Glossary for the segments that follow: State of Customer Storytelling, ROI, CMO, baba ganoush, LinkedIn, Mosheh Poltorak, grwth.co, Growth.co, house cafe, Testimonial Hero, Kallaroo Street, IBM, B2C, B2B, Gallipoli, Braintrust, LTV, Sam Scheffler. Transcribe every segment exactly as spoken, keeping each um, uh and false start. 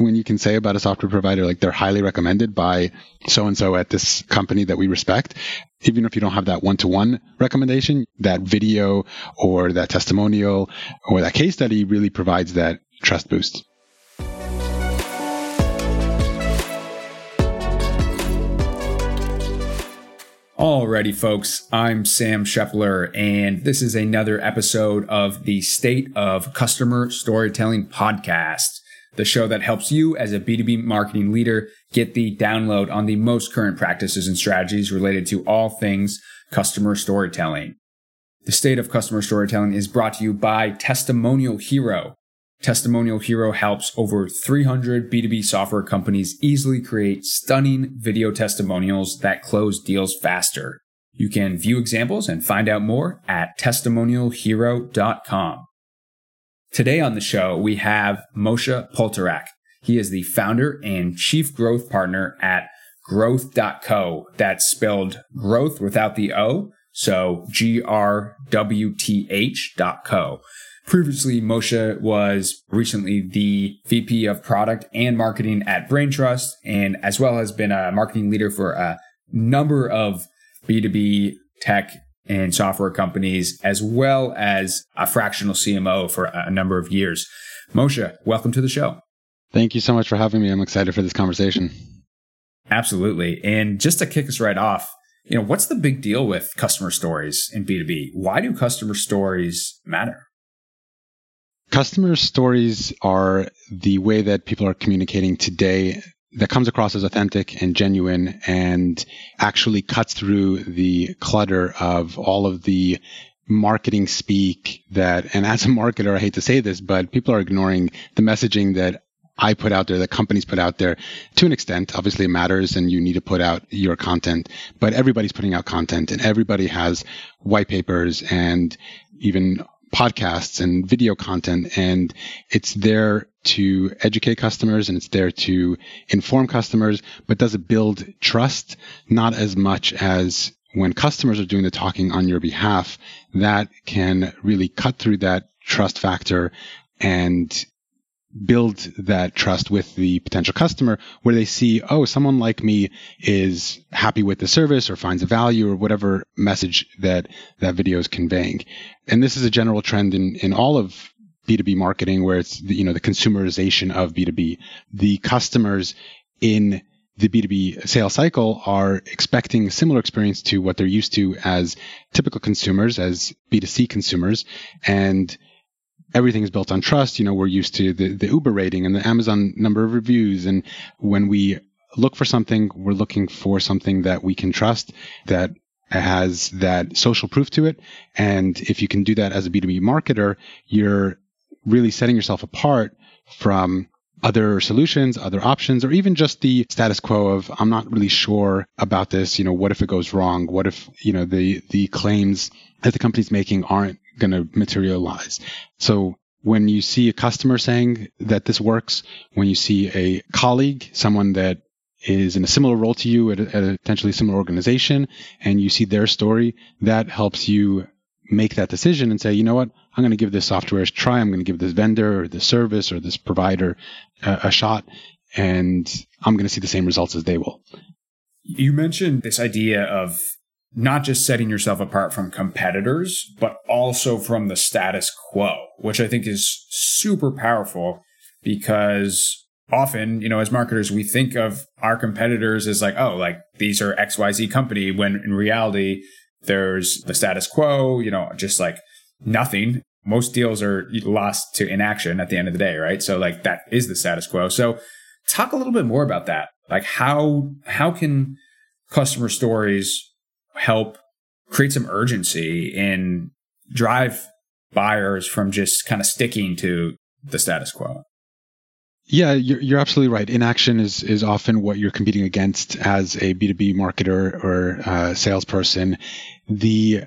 when you can say about a software provider, like they're highly recommended by so-and-so at this company that we respect, even if you don't have that one-to-one recommendation, that video or that testimonial or that case study really provides that trust boost. Alrighty, folks, I'm Sam Scheffler, and this is another episode of the State of Customer Storytelling podcast, the show that helps you as a B two B marketing leader get the download on the most current practices and strategies related to all things customer storytelling. The State of Customer Storytelling is brought to you by Testimonial Hero. Testimonial Hero helps over three hundred B two B software companies easily create stunning video testimonials that close deals faster. You can view examples and find out more at testimonial hero dot com. Today on the show, we have Mosheh Poltorak. He is the founder and chief growth partner at growth dot co. That's spelled growth without the O, so G R W T H dot co. Previously, Mosheh was recently the V P of product and marketing at Braintrust, and as well has been a marketing leader for a number of B two B tech and software companies, as well as a fractional C M O for a number of years. Mosheh, welcome to the show. Thank you so much for having me. I'm excited for this conversation. Absolutely. And just to kick us right off, you know, what's the big deal with customer stories in B two B? Why do customer stories matter? Customer stories are the way that people are communicating today that comes across as authentic and genuine and actually cuts through the clutter of all of the marketing speak that, and as a marketer, I hate to say this, but people are ignoring the messaging that I put out there, that companies put out there to an extent. Obviously, it matters and you need to put out your content, but everybody's putting out content and everybody has white papers and even podcasts and video content, and it's there to educate customers and it's there to inform customers, but does it build trust? Not as much as when customers are doing the talking on your behalf. That can really cut through that trust factor and build that trust with the potential customer, where they see, oh, someone like me is happy with the service or finds a value or whatever message that that video is conveying. And this is a general trend in, in all of B two B marketing, where it's the, you know, the consumerization of B two B. The customers in the B two B sales cycle are expecting a similar experience to what they're used to as typical consumers, as B two C consumers. And everything is built on trust. You know, we're used to the, the Uber rating and the Amazon number of reviews. And when we look for something, we're looking for something that we can trust, that has that social proof to it. And if you can do that as a B two B marketer, you're really setting yourself apart from other solutions, other options, or even just the status quo of, I'm not really sure about this. You know, what if it goes wrong? What if, you know, the, the claims that the company's making aren't going to materialize? So when you see a customer saying that this works, when you see a colleague, someone that is in a similar role to you at a, at a potentially similar organization, and you see their story, that helps you make that decision and say, you know what, I'm going to give this software a try. I'm going to give this vendor or this service or this provider a, a shot, and I'm going to see the same results as they will. You mentioned this idea of not just setting yourself apart from competitors, but also from the status quo, which I think is super powerful, because often, you know, as marketers, we think of our competitors as like, oh, like these are X Y Z company, when in reality, there's the status quo, you know, just like nothing. Most deals are lost to inaction at the end of the day, right? So like that is the status quo. So talk a little bit more about that. Like how, how can customer stories help create some urgency and drive buyers from just kind of sticking to the status quo? Yeah, you're, you're absolutely right. Inaction is is often what you're competing against as a B two B marketer or uh, salesperson. The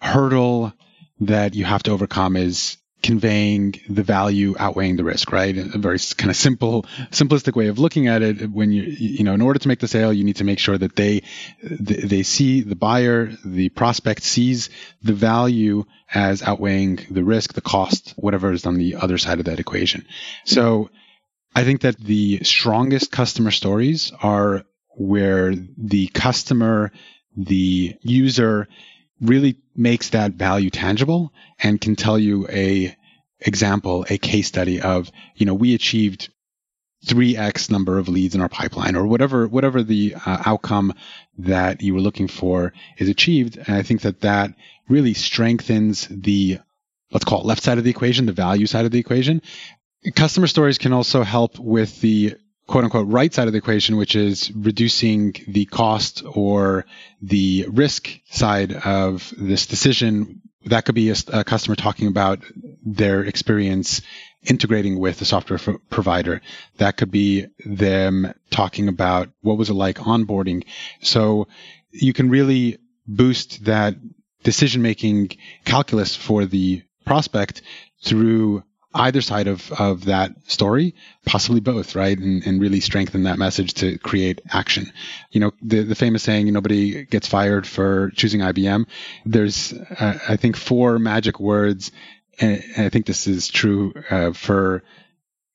hurdle that you have to overcome is conveying the value outweighing the risk, right? A very kind of simple, simplistic way of looking at it. When you, you know, in order to make the sale, you need to make sure that they, they see, the buyer, the prospect sees the value as outweighing the risk, the cost, whatever is on the other side of that equation. So I think that the strongest customer stories are where the customer, the user really makes that value tangible and can tell you a example, a case study of, you know, we achieved three X number of leads in our pipeline, or whatever whatever the uh, outcome that you were looking for is achieved. And I think that that really strengthens the, let's call it left side of the equation, the value side of the equation. Customer stories can also help with the quote unquote right side of the equation, which is reducing the cost or the risk side of this decision. That could be a, a customer talking about their experience integrating with a software f- provider. That could be them talking about what was it like onboarding. So you can really boost that decision-making calculus for the prospect through either side of, of that story, possibly both, right? And, and really strengthen that message to create action. You know, the, the famous saying, nobody gets fired for choosing I B M. There's, uh, I think, four magic words. And I think this is true uh, for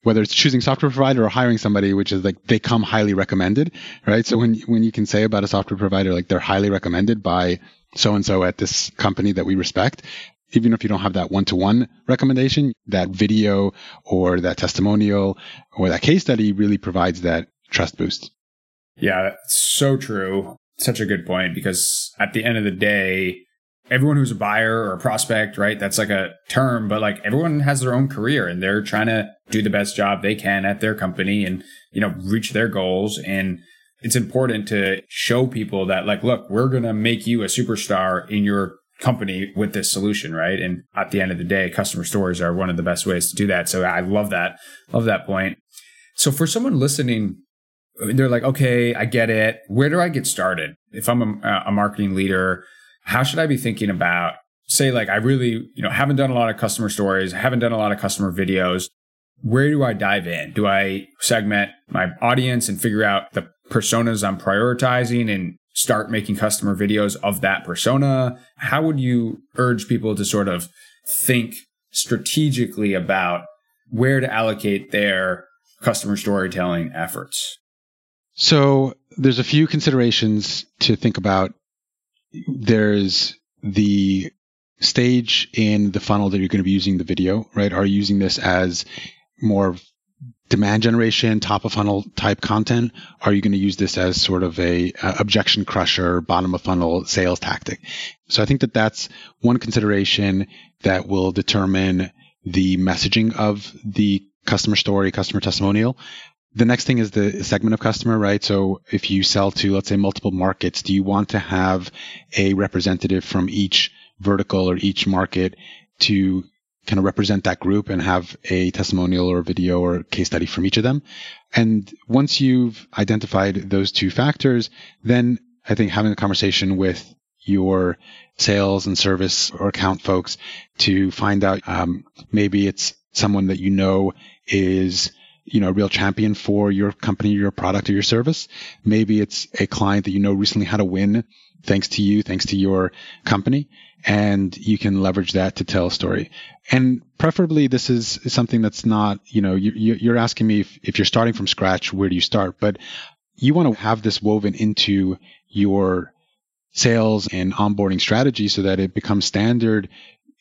whether it's choosing software provider or hiring somebody, which is like they come highly recommended, right? So when when you can say about a software provider, like they're highly recommended by so-and-so at this company that we respect, even if you don't have that one-to-one recommendation, that video or that testimonial or that case study really provides that trust boost. Yeah, so true. Such a good point, because at the end of the day, everyone who's a buyer or a prospect, right? That's like a term, but like everyone has their own career and they're trying to do the best job they can at their company and, you know, reach their goals. And it's important to show people that like, look, we're going to make you a superstar in your company with this solution, right? And at the end of the day, customer stories are one of the best ways to do that. So I love that. Love that point. So for someone listening, they're like, okay, I get it. Where do I get started? If I'm a, a marketing leader, how should I be thinking about, say, like, I really, you know, haven't done a lot of customer stories, haven't done a lot of customer videos. Where do I dive in? Do I segment my audience and figure out the personas I'm prioritizing and start making customer videos of that persona? How would you urge people to sort of think strategically about where to allocate their customer storytelling efforts? So there's a few considerations to think about. There's the stage in the funnel that you're going to be using the video, right? Are you using this as more demand generation, top of funnel type content? Are you going to use this as sort of a, a objection crusher, bottom of funnel sales tactic? So I think that that's one consideration that will determine the messaging of the customer story, customer testimonial. The next thing is the segment of customer, right? So if you sell to, let's say, multiple markets, do you want to have a representative from each vertical or each market to kind of represent that group and have a testimonial or video or case study from each of them? And once you've identified those two factors, then I think having a conversation with your sales and service or account folks to find out um, maybe it's someone that you know is you know, a real champion for your company, your product, or your service. Maybe it's a client that you know recently had a win thanks to you, thanks to your company, and you can leverage that to tell a story. And preferably, this is something that's not, you know, you, you're asking me if, if you're starting from scratch, where do you start? But you want to have this woven into your sales and onboarding strategy so that it becomes standard.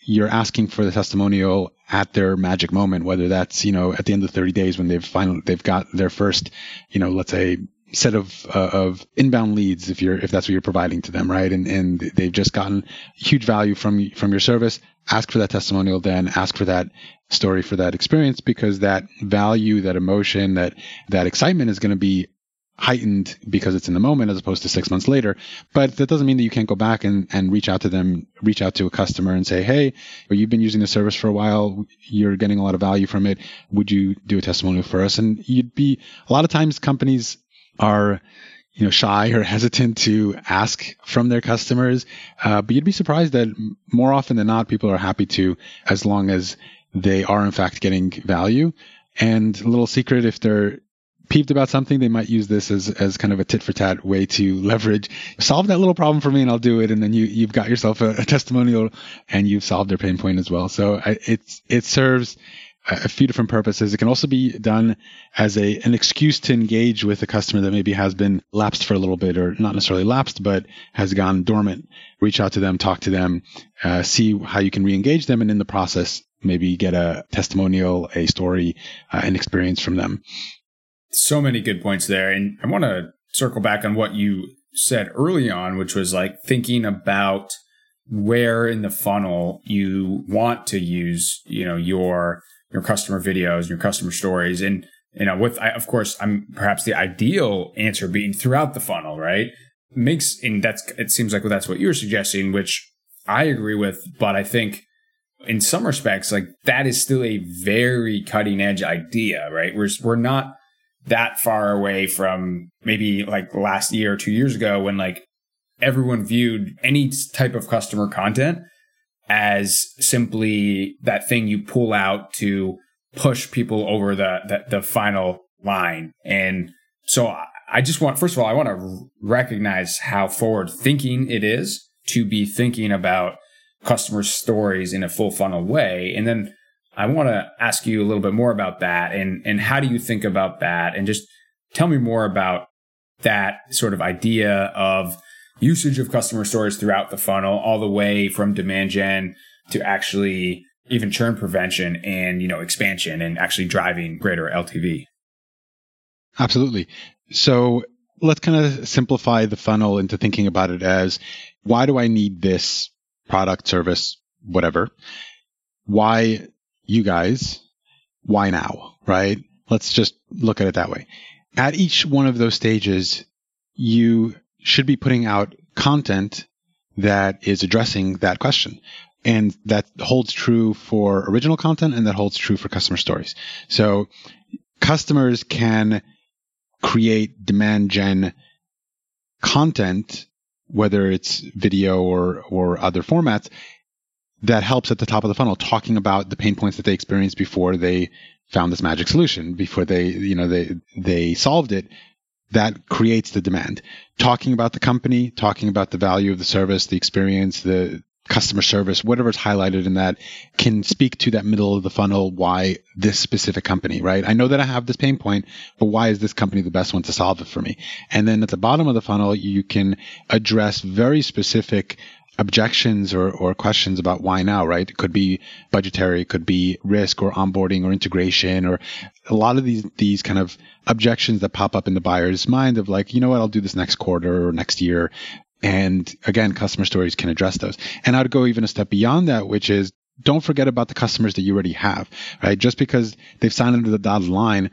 You're asking for the testimonial at their magic moment, whether that's, you know, at the end of thirty days when they've finally, they've got their first, you know, let's say set of, uh, of inbound leads, if you're, if that's what you're providing to them, right? And, and they've just gotten huge value from, from your service. Ask for that testimonial then, ask for that story, for that experience, because that value, that emotion, that, that excitement is going to be heightened because it's in the moment as opposed to six months later. But that doesn't mean that you can't go back and, and reach out to them, reach out to a customer and say, hey, you've been using the service for a while. You're getting a lot of value from it. Would you do a testimonial for us? And you'd be, a lot of times companies are, you know, shy or hesitant to ask from their customers. Uh, but you'd be surprised that more often than not, people are happy to, as long as they are in fact getting value. And a little secret, if they're peeved about something, they might use this as as kind of a tit for tat way to leverage, solve that little problem for me and I'll do it. And then you, you've got yourself a, a testimonial and you've solved their pain point as well. So I, it's, it serves a few different purposes. It can also be done as a an excuse to engage with a customer that maybe has been lapsed for a little bit, or not necessarily lapsed, but has gone dormant. Reach out to them, talk to them, uh, see how you can re-engage them, and in the process, maybe get a testimonial, a story, uh, an experience from them. So many good points there. And I want to circle back on what you said early on, which was like thinking about where in the funnel you want to use, you know, your your customer videos, your customer stories. And, you know, with, I, of course, I'm perhaps the ideal answer being throughout the funnel, right? Makes, and that's, it seems like well, that's what you were suggesting, which I agree with. But I think in some respects, like that is still a very cutting edge idea, right? We're, we're not that far away from maybe like last year or two years ago when like everyone viewed any type of customer content as simply that thing you pull out to push people over the, the, the final line. And so I just want, first of all, I want to recognize how forward thinking it is to be thinking about customer stories in a full funnel way. And then I want to ask you a little bit more about that, and, and how do you think about that? And just tell me more about that sort of idea of usage of customer stories throughout the funnel, all the way from demand gen to actually even churn prevention and, you know, expansion and actually driving greater L T V. Absolutely. So let's kind of simplify the funnel into thinking about it as, why do I need this product, service, whatever? Why you guys? Why now? Right? Let's just look at it that way. At each one of those stages, you should be putting out content that is addressing that question. And that holds true for original content, and that holds true for customer stories. So customers can create demand gen content, whether it's video or, or other formats, that helps at the top of the funnel, talking about the pain points that they experienced before they found this magic solution, before they, you know, they, they solved it. That creates the demand. Talking about the company, talking about the value of the service, the experience, the customer service, whatever's highlighted in that can speak to that middle of the funnel, why this specific company, right? I know that I have this pain point, but why is this company the best one to solve it for me? And then at the bottom of the funnel, you can address very specific objections or, or questions about why now, right? It could be budgetary, it could be risk or onboarding or integration, or a lot of these these kind of objections that pop up in the buyer's mind of like, you know what, I'll do this next quarter or next year. And again, customer stories can address those. And I'd go even a step beyond that, which is don't forget about the customers that you already have, right? Just because they've signed under the dotted line,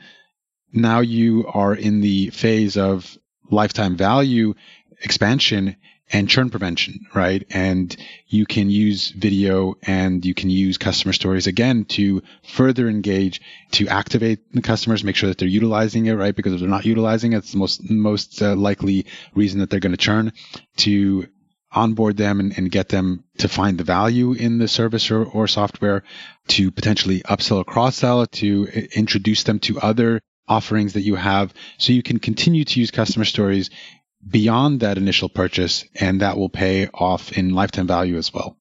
now you are in the phase of lifetime value expansion and churn prevention, right? And you can use video and you can use customer stories again to further engage, to activate the customers, make sure that they're utilizing it, right? Because if they're not utilizing it, it's the most, most uh, likely reason that they're going to churn, to onboard them and, and get them to find the value in the service or, or software, to potentially upsell or cross-sell, to introduce them to other offerings that you have. So you can continue to use customer stories beyond that initial purchase, and that will pay off in lifetime value as well.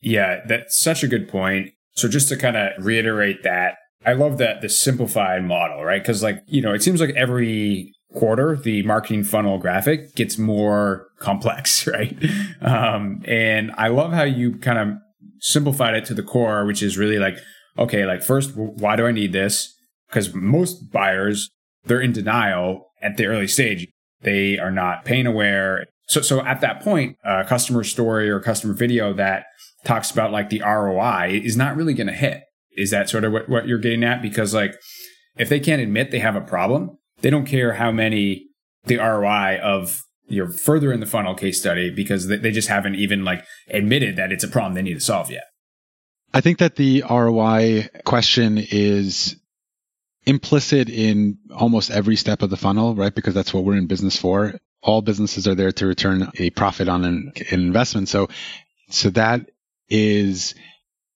Yeah, that's such a good point. So just to kind of reiterate that, I love that the simplified model, right? Because like, you know, it seems like every quarter, the marketing funnel graphic gets more complex, right? Um, and I love how you kind of simplified it to the core, which is really like, okay, like first, why do I need this? Because most buyers, they're in denial at the early stage. They are not pain aware. So, so at that point, a customer story or customer video that talks about like the R O I is not really going to hit. Is that sort of what, what you're getting at? Because like, if they can't admit they have a problem, they don't care how many the R O I of your further in the funnel case study, because they, they just haven't even like admitted that it's a problem they need to solve yet. I think that the R O I question is implicit in almost every step of the funnel, right? Because that's what we're in business for. All businesses are there to return a profit on an, an investment. So, so that is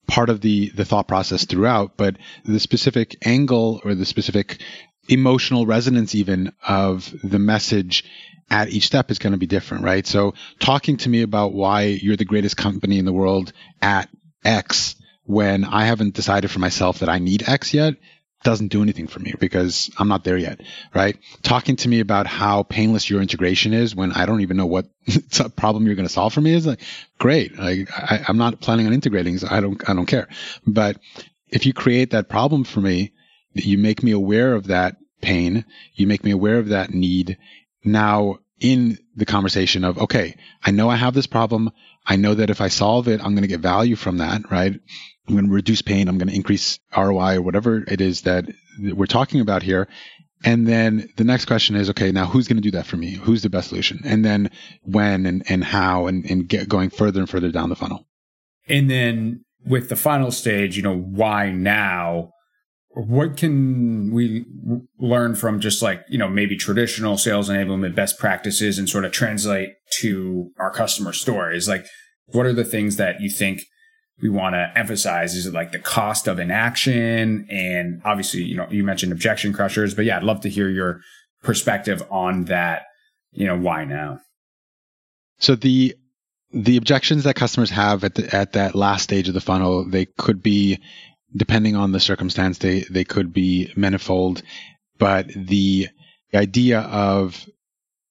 part of the, the thought process throughout, but the specific angle or the specific emotional resonance even of the message at each step is going to be different, right? So talking to me about why you're the greatest company in the world at X when I haven't decided for myself that I need X yet doesn't do anything for me because I'm not there yet, right? Talking to me about how painless your integration is when I don't even know what problem you're going to solve for me is like, great. Like, I, I'm not planning on integrating, so I don't, I don't care. But if you create that problem for me, you make me aware of that pain, you make me aware of that need. Now, in the conversation of, okay, I know I have this problem. I know that if I solve it, I'm going to get value from that, right? I'm going to reduce pain. I'm going to increase R O I or whatever it is that we're talking about here. And then the next question is, okay, now who's going to do that for me? Who's the best solution? And then when and, and how and, and get going further and further down the funnel. And then with the final stage, you know, why now? What can we learn from just like, you know, maybe traditional sales enablement best practices and sort of translate to our customer stories? Like, what are the things that you think we want to emphasize? Is it like the cost of inaction? And obviously, you know, you mentioned objection crushers, but yeah, I'd love to hear your perspective on that. You know, why now? So the, the objections that customers have at the, at that last stage of the funnel, they could be, depending on the circumstance, they, they could be manifold, but the idea of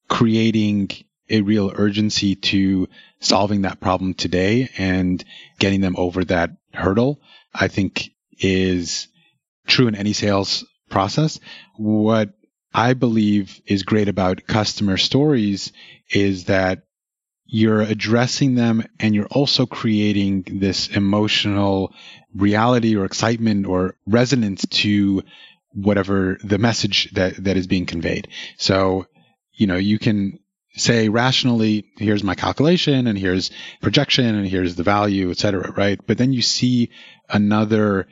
creating a real urgency to solving that problem today and getting them over that hurdle, I think is true in any sales process. What I believe is great about customer stories is that you're addressing them and you're also creating this emotional reality or excitement or resonance to whatever the message that, that is being conveyed. So, you know, you can say rationally, here's my calculation and here's projection and here's the value, et cetera, right? But then you see another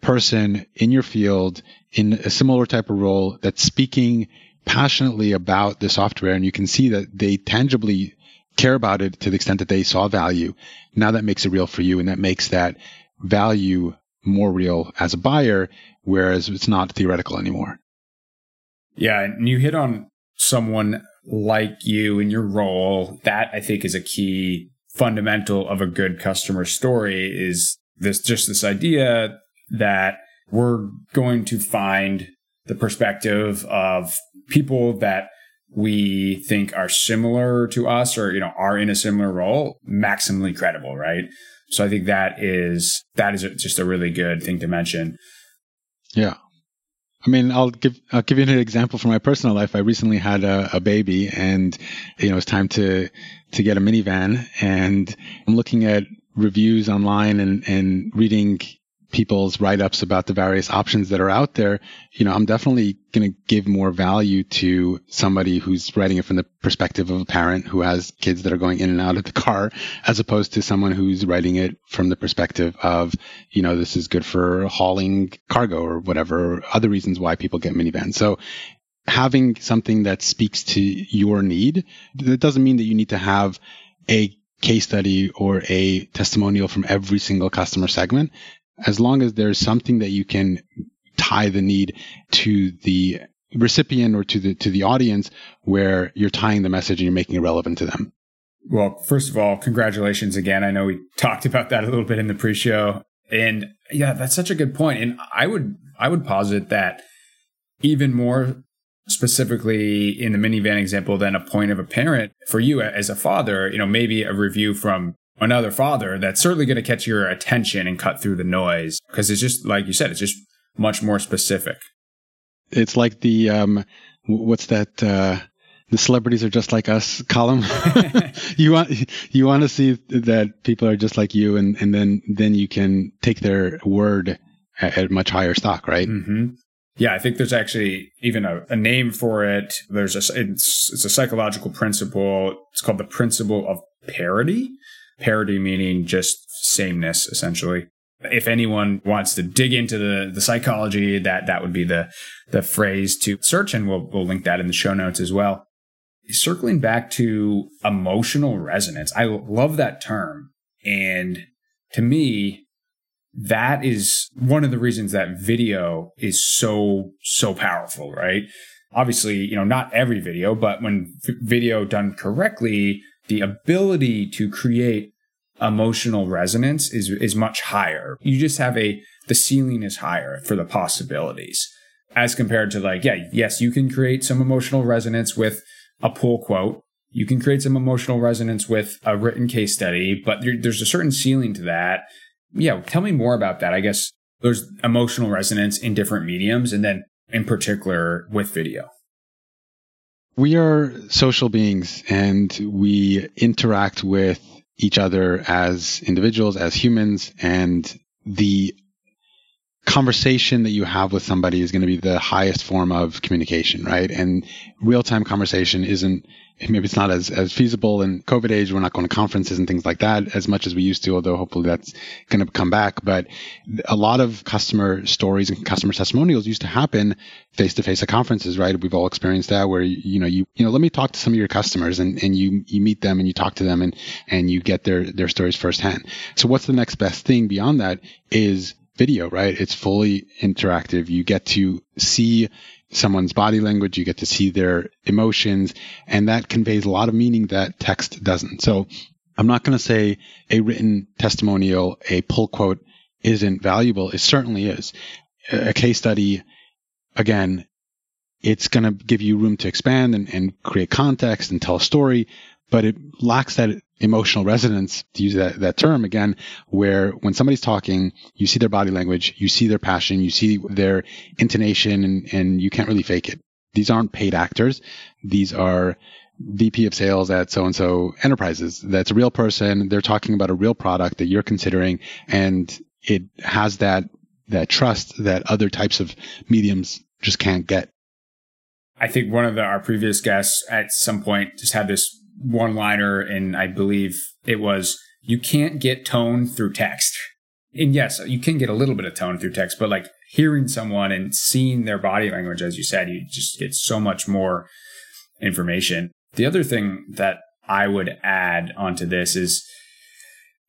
person in your field in a similar type of role that's speaking passionately about the software, and you can see that they tangibly care about it to the extent that they saw value. Now that makes it real for you, and that makes that value more real as a buyer, whereas it's not theoretical anymore. Yeah, and you hit on someone like you in your role. That, I think, is a key fundamental of a good customer story, is this just this idea that we're going to find the perspective of people that we think are similar to us, or, you know, are in a similar role, maximally credible, right? So I think that is, that is just a really good thing to mention. Yeah. I mean, I'll give, I'll give you an example from my personal life. I recently had a, a baby, and, you know, it's time to, to get a minivan, and I'm looking at reviews online and, and reading people's write-ups about the various options that are out there. You know, I'm definitely going to give more value to somebody who's writing it from the perspective of a parent who has kids that are going in and out of the car, as opposed to someone who's writing it from the perspective of, you know, this is good for hauling cargo or whatever, or other reasons why people get minivans. So having something that speaks to your need, that doesn't mean that you need to have a case study or a testimonial from every single customer segment. As long as there's something that you can tie the need to the recipient or to the to the audience, where you're tying the message and you're making it relevant to them. Well, first of all, congratulations again. I know we talked about that a little bit in the pre-show. And yeah, that's such a good point. And I would I would posit that even more specifically in the minivan example than a point of a parent, for you as a father, you know, maybe a review from another father, that's certainly going to catch your attention and cut through the noise, because it's just, like you said, it's just much more specific. It's like the, um, what's that, uh, the celebrities are just like us column. You want, you want to see that people are just like you, and, and then, then you can take their word at, at much higher stock, right? Mm-hmm. Yeah, I think there's actually even a, a name for it. There's a, it's, it's a psychological principle. It's called the principle of parity. Parody meaning just sameness, essentially. If anyone wants to dig into the, the psychology, that, that would be the, the phrase to search, and we'll, we'll link that in the show notes as well. Circling back to emotional resonance, I love that term. And to me, that is one of the reasons that video is so, so powerful, right? Obviously, you know, not every video, but when v- video done correctly, the ability to create emotional resonance is is much higher. You just have a, the ceiling is higher for the possibilities as compared to like, yeah, yes, you can create some emotional resonance with a pull quote. You can create some emotional resonance with a written case study, but there, there's a certain ceiling to that. Yeah. Tell me more about that. I guess there's emotional resonance in different mediums, and then in particular with video. We are social beings and we interact with each other as individuals, as humans, and the conversation that you have with somebody is going to be the highest form of communication, right? And real-time conversation isn't, maybe it's not as, as feasible in COVID age. We're not going to conferences and things like that as much as we used to, although hopefully that's going to come back. But a lot of customer stories and customer testimonials used to happen face-to-face at conferences, right? We've all experienced that where, you know, you, you know, let me talk to some of your customers, and, and you, you meet them and you talk to them and, and you get their, their stories firsthand. So what's the next best thing beyond that is video, right? It's fully interactive. You get to see someone's body language. You get to see their emotions, and that conveys a lot of meaning that text doesn't. So I'm not going to say a written testimonial, a pull quote isn't valuable. It certainly is. A case study, again, it's going to give you room to expand and, and create context and tell a story, but it lacks that emotional resonance, to use that, that term again, where when somebody's talking, you see their body language, you see their passion, you see their intonation, and, and you can't really fake it. These aren't paid actors. These are V P of sales at so-and-so enterprises. That's a real person. They're talking about a real product that you're considering, and it has that, that trust that other types of mediums just can't get. I think one of the, our previous guests at some point just had this one-liner, and I believe it was, you can't get tone through text. And yes, you can get a little bit of tone through text, but like hearing someone and seeing their body language, as you said, you just get so much more information. The other thing that I would add onto this is,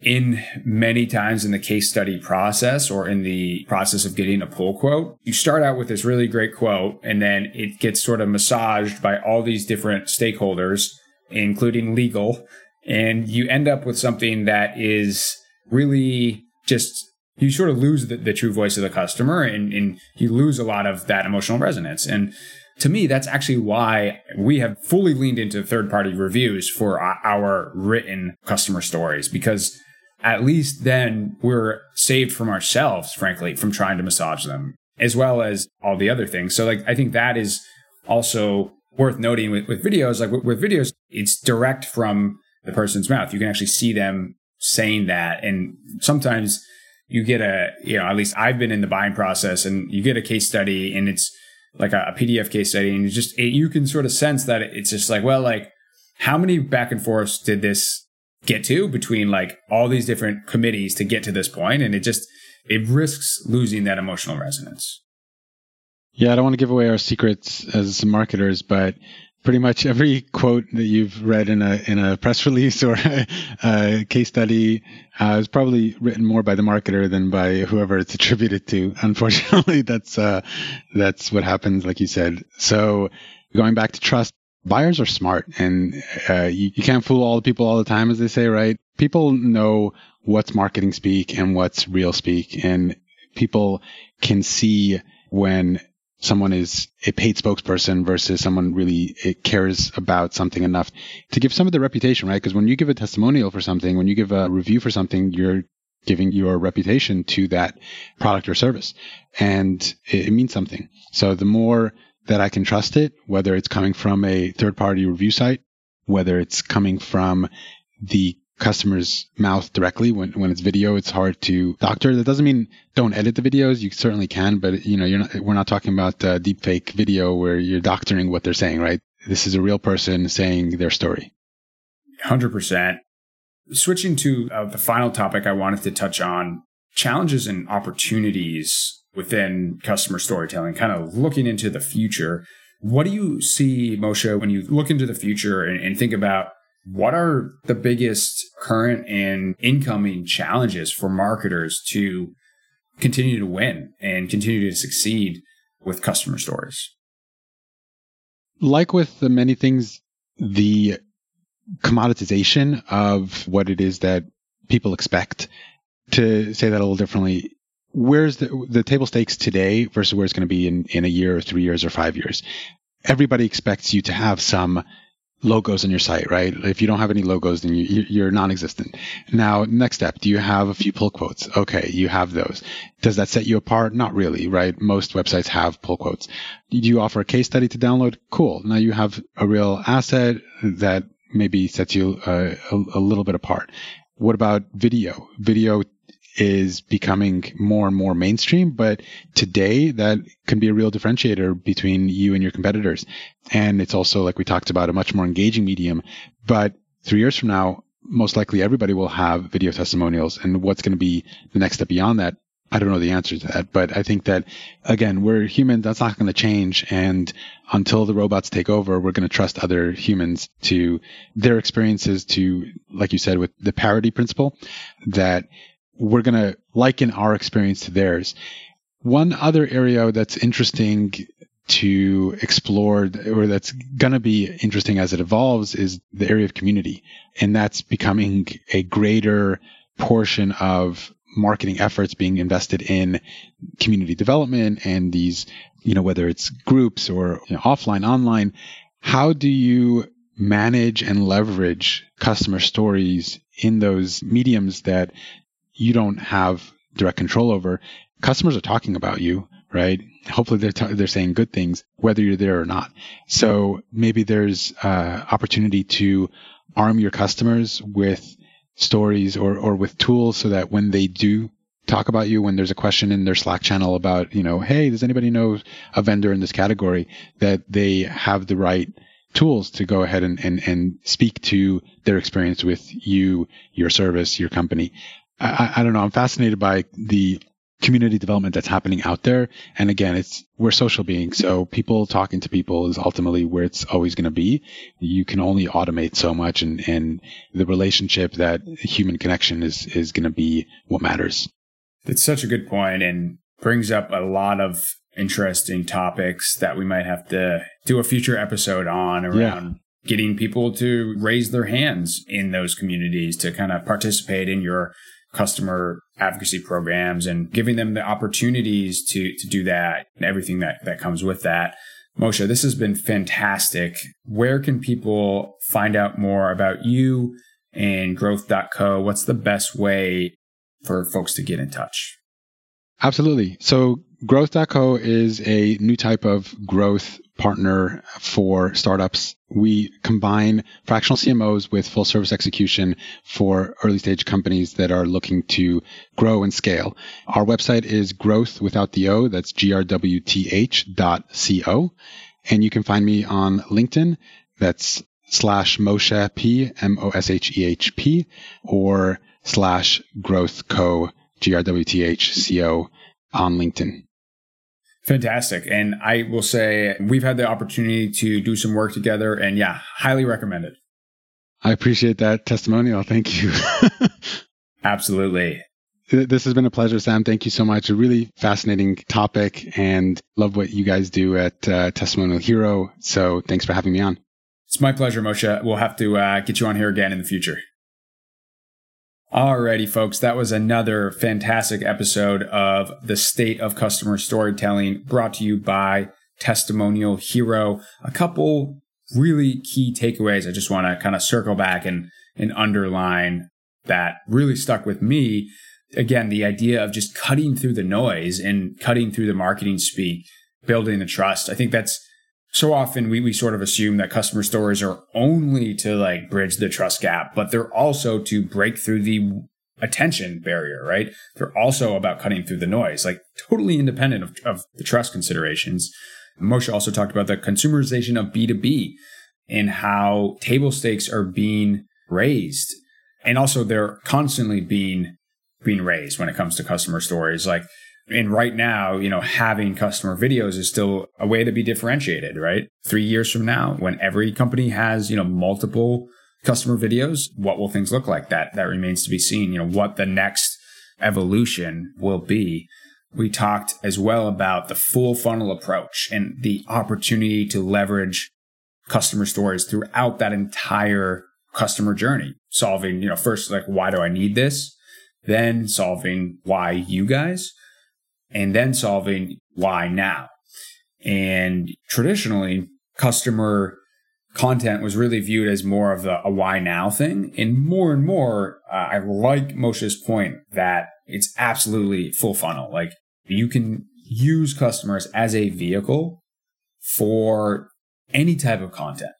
in many times in the case study process or in the process of getting a pull quote, you start out with this really great quote, and then it gets sort of massaged by all these different stakeholders, including legal, and you end up with something that is really just, you sort of lose the, the true voice of the customer, and, and you lose a lot of that emotional resonance. And to me, that's actually why we have fully leaned into third-party reviews for our written customer stories, because at least then we're saved from ourselves, frankly, from trying to massage them, as well as all the other things. So like, I think that is also worth noting with, with videos, like with, with videos, it's direct from the person's mouth. You can actually see them saying that. And sometimes you get a, you know, at least I've been in the buying process, and you get a case study and it's like a, a P D F case study. And it's just, it, you can sort of sense that it's just like, well, like how many back and forths did this get to between like all these different committees to get to this point? And it just, it risks losing that emotional resonance. Yeah, I don't want to give away our secrets as marketers, but pretty much every quote that you've read in a in a press release or a, a case study uh, is probably written more by the marketer than by whoever it's attributed to. Unfortunately, that's uh, that's what happens, like you said. So going back to trust, buyers are smart, and uh, you, you can't fool all the people all the time, as they say, right? People know what's marketing speak and what's real speak, and people can see when someone is a paid spokesperson versus someone really cares about something enough to give some of the reputation, right? Because when you give a testimonial for something, when you give a review for something, you're giving your reputation to that product or service. And it means something. So the more that I can trust it, whether it's coming from a third-party review site, whether it's coming from the customer's mouth directly, when when it's video, it's hard to doctor. That doesn't mean don't edit the videos. You certainly can, but you know, you're not, we're not talking about uh, deep fake video where you're doctoring what they're saying, right? This is a real person saying their story. one hundred percent. Switching to uh, the final topic I wanted to touch on, challenges and opportunities within customer storytelling, kind of looking into the future. What do you see, Mosheh, when you look into the future and, and think about what are the biggest current and incoming challenges for marketers to continue to win and continue to succeed with customer stories? Like with the many things, the commoditization of what it is that people expect. To say that a little differently, where's the the table stakes today versus where it's going to be in, in a year or three years or five years? Everybody expects you to have some logos on your site, right? If you don't have any logos, then you, you're non-existent. Now, next step, do you have a few pull quotes? Okay, you have those. Does that set you apart? Not really, right? Most websites have pull quotes. Do you offer a case study to download? Cool. Now you have a real asset that maybe sets you uh, a, a little bit apart. What about video? Video is becoming more and more mainstream, but today that can be a real differentiator between you and your competitors. And it's also, like we talked about, a much more engaging medium. But three years from now, most likely everybody will have video testimonials. And what's going to be the next step beyond that? I don't know the answer to that, but I think that, again, we're human. That's not going to change. And until the robots take over, we're going to trust other humans to their experiences to, like you said, with the parity principle, that we're going to liken our experience to theirs. One other area that's interesting to explore, or that's going to be interesting as it evolves, is the area of community. And that's becoming a greater portion of marketing efforts being invested in community development and these, you know, whether it's groups or, you know, offline, online. How do you manage and leverage customer stories in those mediums that you don't have direct control over? Customers are talking about you, right? Hopefully they're, t- they're saying good things, whether you're there or not. So maybe there's uh, opportunity to arm your customers with stories or, or with tools so that when they do talk about you, when there's a question in their Slack channel about, you know, hey, does anybody know a vendor in this category, that they have the right tools to go ahead and, and, and speak to their experience with you, your service, your company. I, I don't know. I'm fascinated by the community development that's happening out there. And again, it's, we're social beings. So people talking to people is ultimately where it's always going to be. You can only automate so much, and, and the relationship, that human connection is, is going to be what matters. That's such a good point, and brings up a lot of interesting topics that we might have to do a future episode on around yeah. getting people to raise their hands in those communities to kind of participate in your customer advocacy programs, and giving them the opportunities to to do that and everything that, that comes with that. Mosheh, this has been fantastic. Where can people find out more about you and growth dot co? What's the best way for folks to get in touch? Absolutely. So growth dot co is a new type of growth partner for startups. We combine fractional C M Os with full service execution for early stage companies that are looking to grow and scale. Our website is growth without the O, that's G-R-W-T-H dot C-O. And you can find me on LinkedIn, that's slash Mosheh P, M O S H E H P, or slash growth co, G-R-W-T-H-C-O on LinkedIn. Fantastic. And I will say we've had the opportunity to do some work together, and yeah, highly recommend it. I appreciate that testimonial. Thank you. Absolutely. This has been a pleasure, Sam. Thank you so much. A really fascinating topic, and love what you guys do at uh, Testimonial Hero. So thanks for having me on. It's my pleasure, Mosheh. We'll have to uh, get you on here again in the future. Alrighty, folks, that was another fantastic episode of The State of Customer Storytelling, brought to you by Testimonial Hero. A couple really key takeaways I just want to kind of circle back and, and underline that really stuck with me. Again, the idea of just cutting through the noise and cutting through the marketing speak, building the trust. I think that's so often we, we sort of assume that customer stories are only to like bridge the trust gap, but they're also to break through the attention barrier, right? They're also about cutting through the noise, like totally independent of, of the trust considerations. Mosheh also talked about the consumerization of B two B and how table stakes are being raised. And also they're constantly being, being raised when it comes to customer stories. Like, and right now, you know, having customer videos is still a way to be differentiated, right? Three years from now, when every company has, you know, multiple customer videos, what will things look like? That that remains to be seen, you know, what the next evolution will be. We talked as well about the full funnel approach and the opportunity to leverage customer stories throughout that entire customer journey, solving, you know, first, like, why do I need this? Then solving why you guys, and then solving why now. And traditionally, customer content was really viewed as more of a, a why now thing. And more and more, uh, I like Mosheh's point that it's absolutely full funnel. Like, you can use customers as a vehicle for any type of content.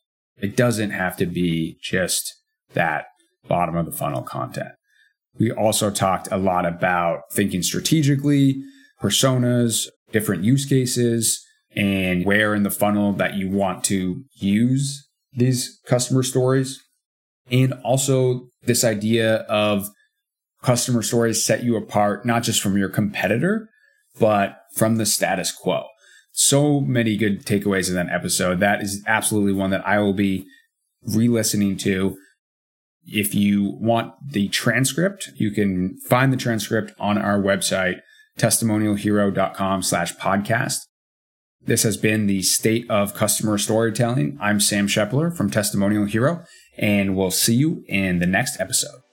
It doesn't have to be just that bottom of the funnel content. We also talked a lot about thinking strategically, personas, different use cases, and where in the funnel that you want to use these customer stories. And also this idea of customer stories set you apart, not just from your competitor, but from the status quo. So many good takeaways in that episode. That is absolutely one that I will be re-listening to. If you want the transcript, you can find the transcript on our website, testimonial hero dot com slash podcast. This has been the State of Customer Storytelling. I'm Sam Shepler from Testimonial Hero, and we'll see you in the next episode.